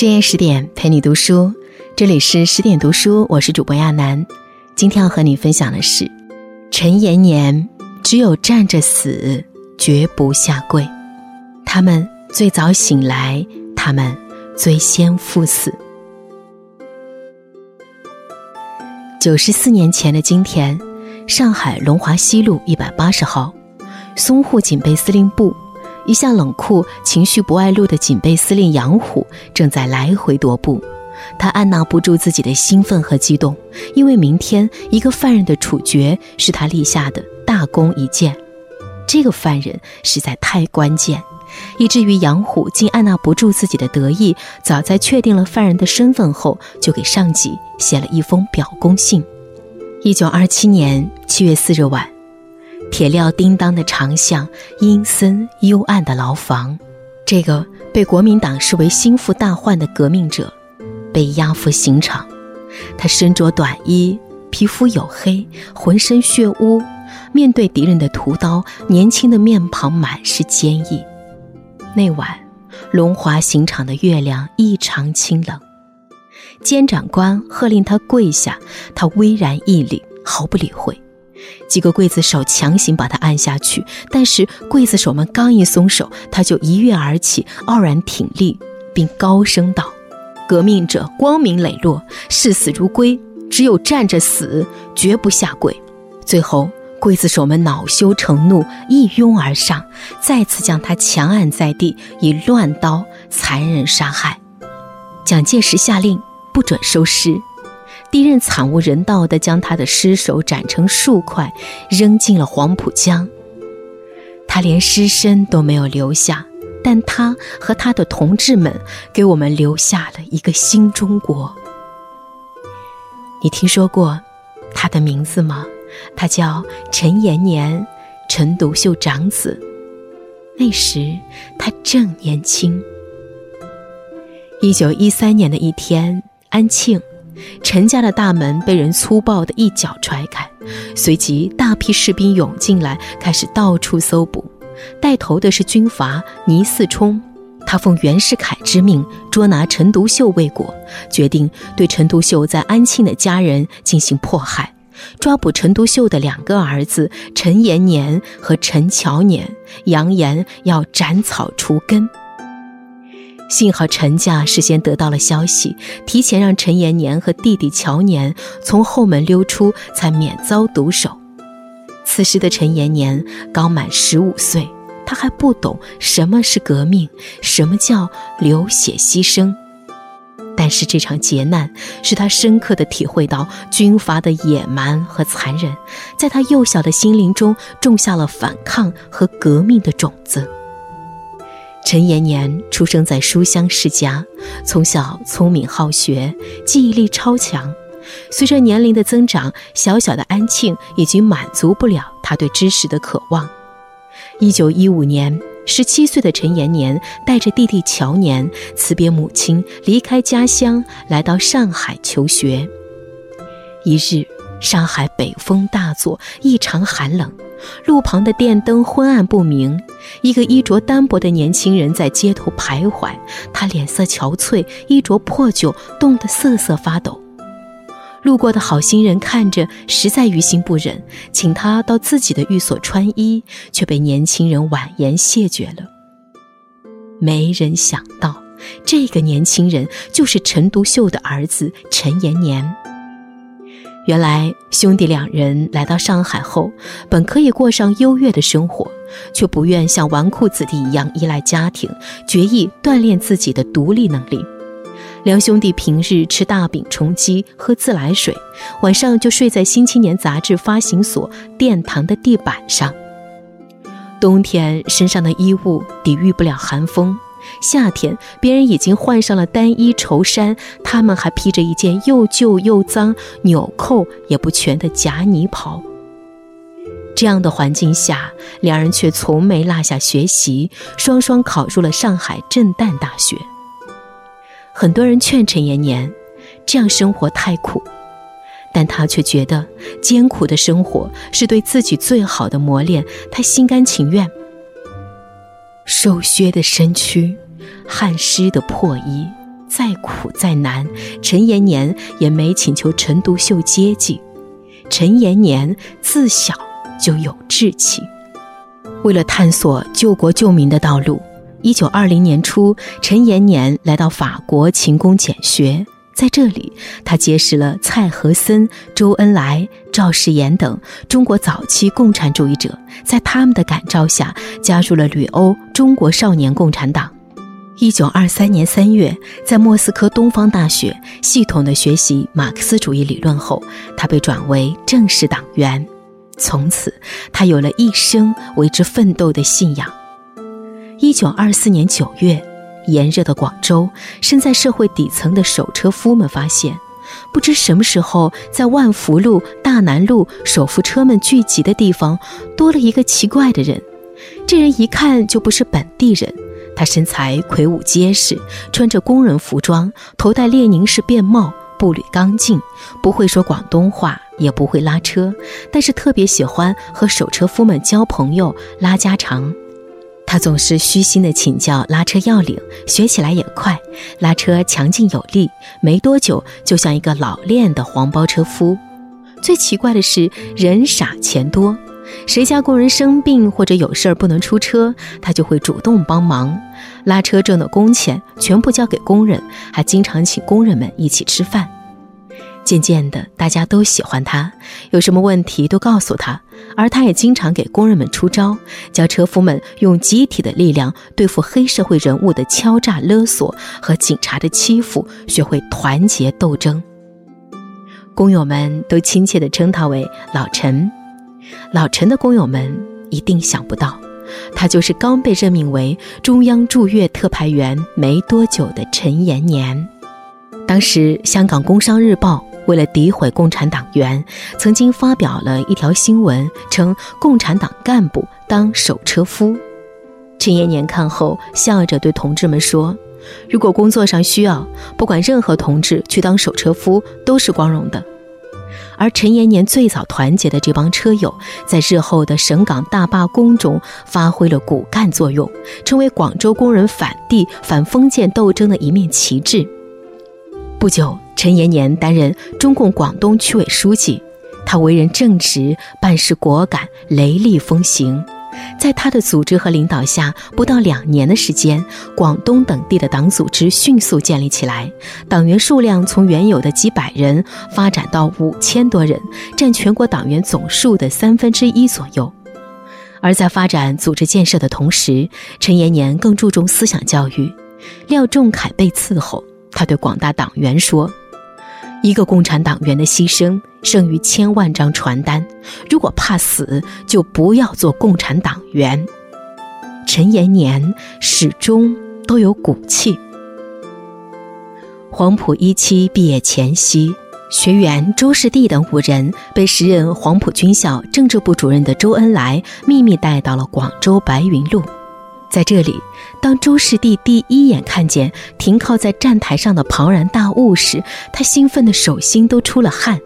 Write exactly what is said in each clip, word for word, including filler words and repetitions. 深夜十点陪你读书，这里是十点读书，我是主播亚楠。今天要和你分享的是陈延年，只有站着死，绝不下跪。他们最早醒来，他们最先赴死。九十四年前的今天，上海龙华西路一百八十号，淞沪警备司令部一向冷酷、情绪不外露的警备司令杨虎正在来回踱步，他按捺不住自己的兴奋和激动，因为明天一个犯人的处决是他立下的大功一件。这个犯人实在太关键，以至于杨虎竟按捺不住自己的得意，早在确定了犯人的身份后，就给上级写了一封表功信。一九二七年七月四日晚，铁镣叮当的长巷，阴森幽暗的牢房，这个被国民党视为心腹大患的革命者被押赴刑场。他身着短衣，皮肤黝黑，浑身血污，面对敌人的屠刀，年轻的面庞满是坚毅。那晚龙华刑场的月亮异常清冷，监长官喝令他跪下，他巍然一礼，毫不理会。几个刽子手强行把他按下去，但是刽子手们刚一松手，他就一跃而起，傲然挺立，并高声道：革命者光明磊落，视死如归，只有站着死，绝不下跪。最后刽子手们恼羞成怒，一拥而上，再次将他强按在地，以乱刀残忍杀害。蒋介石下令不准收尸，敌人惨无人道地将他的尸首斩成数块，扔进了黄浦江。他连尸身都没有留下，但他和他的同志们给我们留下了一个新中国。你听说过他的名字吗？他叫陈延年，陈独秀长子。那时他正年轻。一九一三年的一天，安庆陈家的大门被人粗暴地一脚踹开，随即大批士兵涌进来，开始到处搜捕。带头的是军阀倪嗣冲，他奉袁世凯之命捉拿陈独秀未果，决定对陈独秀在安庆的家人进行迫害。抓捕陈独秀的两个儿子陈延年和陈乔年，扬言要斩草除根。幸好陈家事先得到了消息，提前让陈延年和弟弟乔年从后门溜出，才免遭毒手。此时的陈延年刚满十五岁，他还不懂什么是革命，什么叫流血牺牲。但是这场劫难使他深刻地体会到军阀的野蛮和残忍，在他幼小的心灵中种下了反抗和革命的种子。陈延年出生在书香世家，从小聪明好学，记忆力超强。随着年龄的增长，小小的安庆已经满足不了他对知识的渴望。一九一五年，十七岁的陈延年带着弟弟乔年辞别母亲，离开家乡，来到上海求学。一日，上海北风大作，异常寒冷，路旁的电灯昏暗不明，一个衣着单薄的年轻人在街头徘徊，他脸色憔悴，衣着破旧，冻得瑟瑟发抖。路过的好心人看着实在于心不忍，请他到自己的寓所穿衣，却被年轻人婉言谢绝了。没人想到，这个年轻人就是陈独秀的儿子陈延年。原来兄弟两人来到上海后，本可以过上优越的生活，却不愿像纨绔子弟一样依赖家庭，决意锻炼自己的独立能力。两兄弟平日吃大饼充饥，喝自来水，晚上就睡在《新青年》杂志发行所殿堂的地板上。冬天身上的衣物抵御不了寒风，夏天别人已经换上了单衣绸衫，他们还披着一件又旧又脏、纽扣也不全的夹泥袍。这样的环境下，两人却从没落下学习，双双考入了上海震旦大学。很多人劝陈延年这样生活太苦，但他却觉得艰苦的生活是对自己最好的磨练，他心甘情愿。瘦削的身躯，汗湿的破衣，再苦再难，陈延年也没请求陈独秀接济。陈延年自小就有志气，为了探索救国救民的道路，一九二零年初，陈延年来到法国勤工俭学。在这里，他结识了蔡和森、周恩来、赵世炎等中国早期共产主义者，在他们的感召下，加入了旅欧中国少年共产党。一九二三年三月，在莫斯科东方大学系统的学习马克思主义理论后，他被转为正式党员。从此，他有了一生为之奋斗的信仰。一九二四年九月，炎热的广州，身在社会底层的手车夫们发现，不知什么时候，在万福路、大南路手扶车们聚集的地方，多了一个奇怪的人。这人一看就不是本地人，他身材魁梧结实，穿着工人服装，头戴列宁式便帽，步履刚劲，不会说广东话，也不会拉车，但是特别喜欢和手车夫们交朋友，拉家常。他总是虚心地请教拉车要领，学起来也快，拉车强劲有力，没多久就像一个老练的黄包车夫。最奇怪的是，人傻钱多，谁家工人生病或者有事儿不能出车，他就会主动帮忙。拉车挣的工钱全部交给工人，还经常请工人们一起吃饭。渐渐的，大家都喜欢他，有什么问题都告诉他，而他也经常给工人们出招，教车夫们用集体的力量对付黑社会人物的敲诈勒索和警察的欺负，学会团结斗争。工友们都亲切地称他为老陈。老陈的工友们一定想不到，他就是刚被任命为中央驻粤特派员没多久的陈延年。当时，香港工商日报为了诋毁共产党员，曾经发表了一条新闻，称共产党干部当手车夫。陈延年看后笑着对同志们说，如果工作上需要，不管任何同志去当手车夫都是光荣的。而陈延年最早团结的这帮车友，在日后的省港大罢工中发挥了骨干作用，成为广州工人反帝反封建斗争的一面旗帜。不久，陈延年担任中共广东区委书记，他为人正直，办事果敢，雷厉风行。在他的组织和领导下，不到两年的时间，广东等地的党组织迅速建立起来，党员数量从原有的几百人发展到五千多人，占全国党员总数的三分之一左右。而在发展组织建设的同时，陈延年更注重思想教育。廖仲恺被刺后，他对广大党员说，一个共产党员的牺牲胜于千万张传单，如果怕死，就不要做共产党员。陈延年始终都有骨气。黄埔一期毕业前夕，学员周士第等五人被时任黄埔军校政治部主任的周恩来秘密带到了广州白云路。在这里，当周士第第一眼看见停靠在站台上的庞然大物时，他兴奋的手心都出了汗。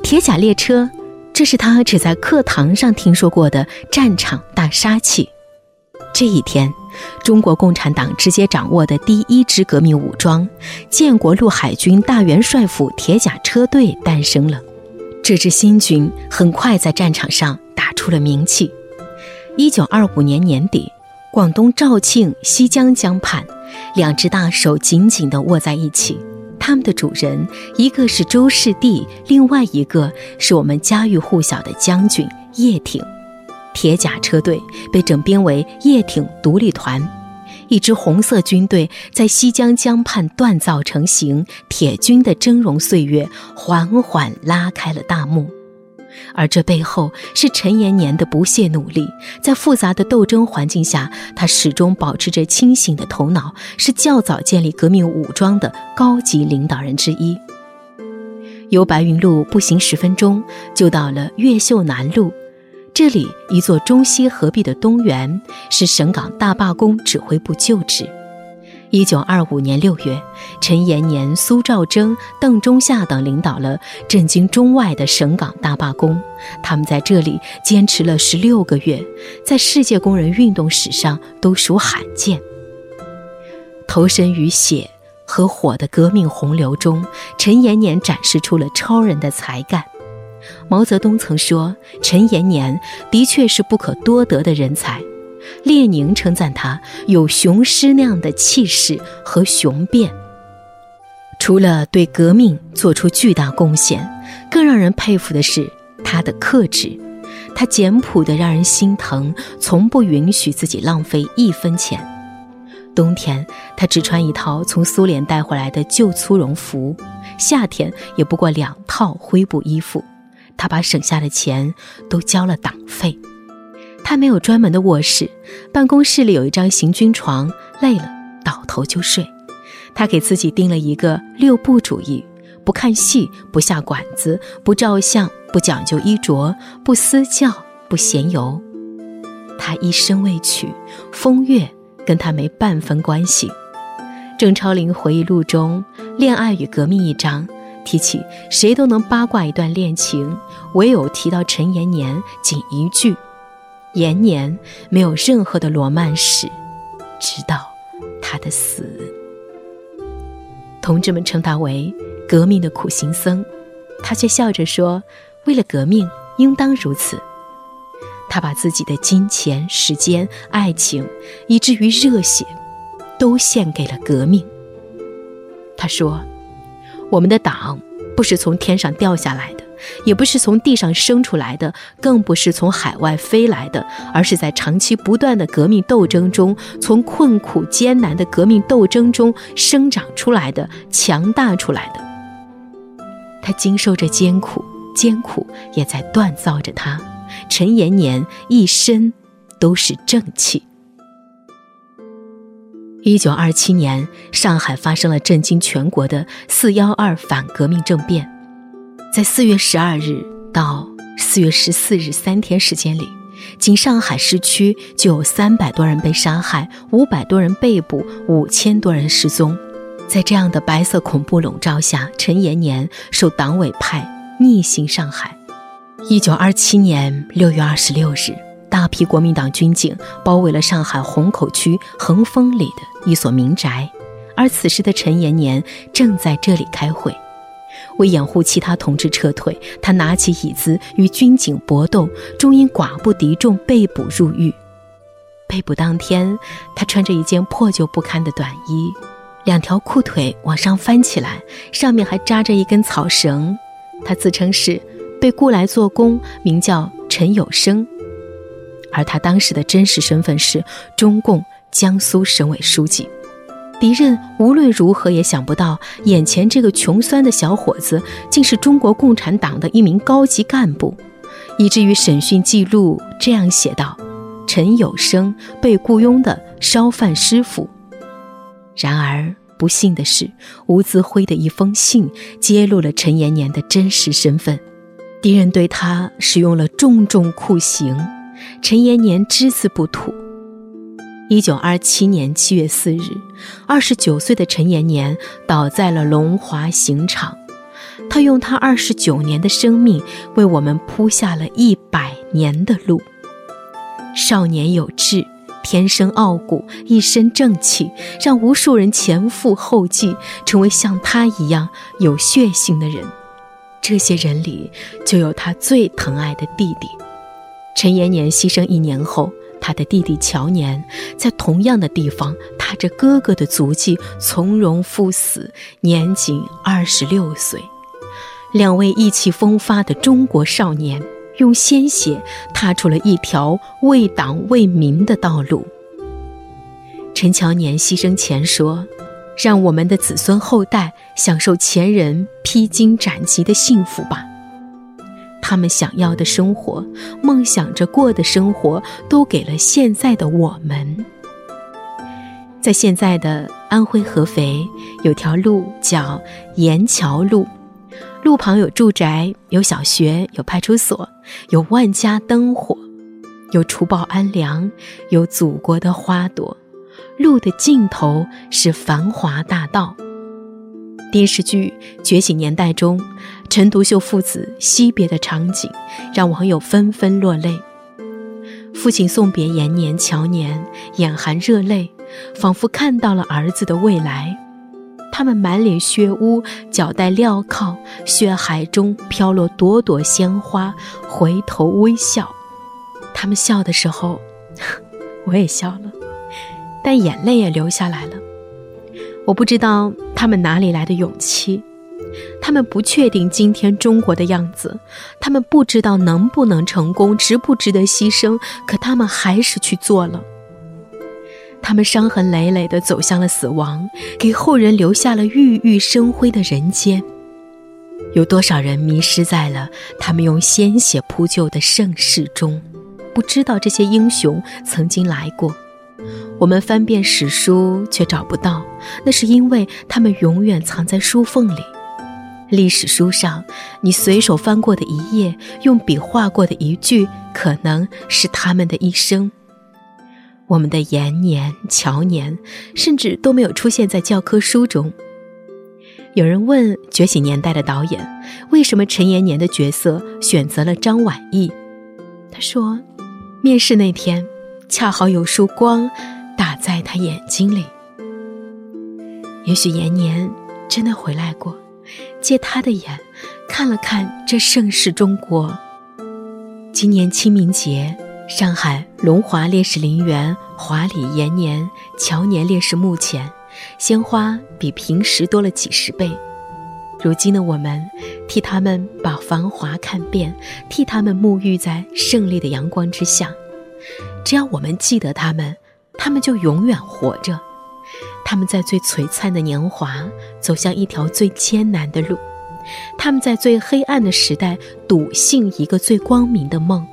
铁甲列车，这是他只在课堂上听说过的战场大杀器。这一天，中国共产党直接掌握的第一支革命武装建国陆海军大元帅府铁甲车队诞生了。这支新军很快在战场上打出了名气。一九二五年年底，广东肇庆、西江江畔，两只大手紧紧地握在一起，他们的主人一个是周士第，另外一个是我们家喻户晓的将军叶挺。铁甲车队被整编为叶挺独立团，一支红色军队在西江江畔锻造成型，铁军的峥嵘岁月缓缓拉开了大幕。而这背后是陈延年的不懈努力，在复杂的斗争环境下，他始终保持着清醒的头脑，是较早建立革命武装的高级领导人之一。由白云路步行十分钟就到了越秀南路，这里一座中西合璧的东园，是省港大罢工指挥部旧址。一九二五年六月，陈延年、苏兆征、邓中夏等领导了震惊中外的省港大罢工，他们在这里坚持了十六个月，在世界工人运动史上都属罕见。投身于血、和火的革命洪流中，陈延年展示出了超人的才干。毛泽东曾说，陈延年的确是不可多得的人才。列宁称赞他有雄狮那样的气势和雄辩。除了对革命做出巨大贡献，更让人佩服的是他的克制。他简朴的让人心疼，从不允许自己浪费一分钱。冬天他只穿一套从苏联带回来的旧粗绒服，夏天也不过两套灰布衣服。他把省下的钱都交了党费。他没有专门的卧室，办公室里有一张行军床，累了倒头就睡。他给自己定了一个六不主义，不看戏，不下馆子，不照相，不讲究衣着，不私教，不闲游。他一身未娶，风月跟他没半分关系。郑超龄回忆录中《恋爱与革命》一章提起，谁都能八卦一段恋情，唯有提到陈延年仅一句，延年没有任何的罗曼史，直到他的死。同志们称他为革命的苦行僧，他却笑着说，为了革命应当如此。他把自己的金钱、时间、爱情，以至于热血，都献给了革命。他说，我们的党不是从天上掉下来的，也不是从地上生出来的，更不是从海外飞来的，而是在长期不断的革命斗争中，从困苦艰难的革命斗争中生长出来的，强大出来的。他经受着艰苦，艰苦也在锻造着他。陈延年一身都是正气。一九二七年，上海发生了震惊全国的四一二反革命政变。在四月十二日到四月十四日三天时间里，仅上海市区就有三百多人被杀害，五百多人被捕，五千多人失踪。在这样的白色恐怖笼罩下，陈延年受党委派逆行上海。一九二七年六月二十六日，大批国民党军警包围了上海虹口区恒丰里的一所民宅，而此时的陈延年正在这里开会。为掩护其他同志撤退，他拿起椅子与军警搏斗，终因寡不敌众被捕入狱。被捕当天，他穿着一件破旧不堪的短衣，两条裤腿往上翻起来，上面还扎着一根草绳。他自称是被雇来做工，名叫陈有生，而他当时的真实身份是中共江苏省委书记。敌人无论如何也想不到，眼前这个穷酸的小伙子竟是中国共产党的一名高级干部，以至于审讯记录这样写道，陈有生被雇佣的烧饭师傅。然而不幸的是，吴自辉的一封信揭露了陈延年的真实身份，敌人对他使用了重重酷刑，陈延年只字不吐。一九二七年七月四日，二十九岁的陈延年倒在了龙华刑场。他用他二十九年的生命为我们铺下了一百年的路。少年有志，天生傲骨，一身正气，让无数人前赴后继，成为像他一样有血性的人。这些人里就有他最疼爱的弟弟。陈延年牺牲一年后，他的弟弟乔年在同样的地方踏着哥哥的足迹，从容赴死，年仅二十六岁。两位意气风发的中国少年，用鲜血踏出了一条为党为民的道路。陈乔年牺牲前说，让我们的子孙后代享受前人披荆斩棘的幸福吧。他们想要的生活，梦想着过的生活，都给了现在的我们。在现在的安徽合肥，有条路叫沿桥路，路旁有住宅，有小学，有派出所，有万家灯火，有除暴安良，有祖国的花朵。路的尽头是繁华大道。电视剧《觉醒年代》中，陈独秀父子惜别的场景让网友纷纷落泪。父亲送别延年、乔年，眼含热泪，仿佛看到了儿子的未来。他们满脸血污，脚戴镣铐，血海中飘落朵朵鲜花，回头微笑。他们笑的时候，我也笑了，但眼泪也流下来了。我不知道他们哪里来的勇气，他们不确定今天中国的样子，他们不知道能不能成功，值不值得牺牲，可他们还是去做了。他们伤痕累累地走向了死亡，给后人留下了熠熠生辉的人间。有多少人迷失在了他们用鲜血铺就的盛世中，不知道这些英雄曾经来过。我们翻遍史书却找不到，那是因为他们永远藏在书缝里。历史书上，你随手翻过的一页，用笔画过的一句，可能是他们的一生。我们的延年、乔年，甚至都没有出现在教科书中。有人问《觉醒年代》的导演，为什么陈延年的角色选择了张晚意？他说，面试那天，恰好有束光打在他眼睛里。也许延年真的回来过，借他的眼看了看这盛世中国。今年清明节，上海龙华烈士陵园华礼延年乔年烈士墓前，鲜花比平时多了几十倍。如今的我们，替他们把繁华看遍，替他们沐浴在胜利的阳光之下。只要我们记得他们，他们就永远活着。他们在最璀璨的年华走向一条最艰难的路，他们在最黑暗的时代笃信一个最光明的梦，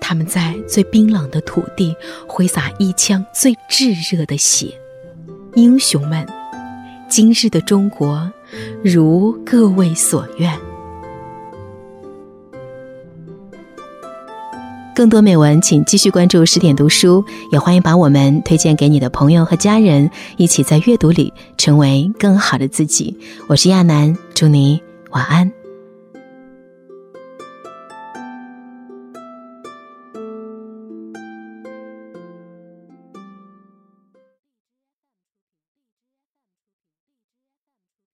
他们在最冰冷的土地挥洒一腔最炙热的血。英雄们，今日的中国，如各位所愿。更多美文请继续关注十点读书，也欢迎把我们推荐给你的朋友和家人，一起在阅读里成为更好的自己。我是亚楠，祝你晚安。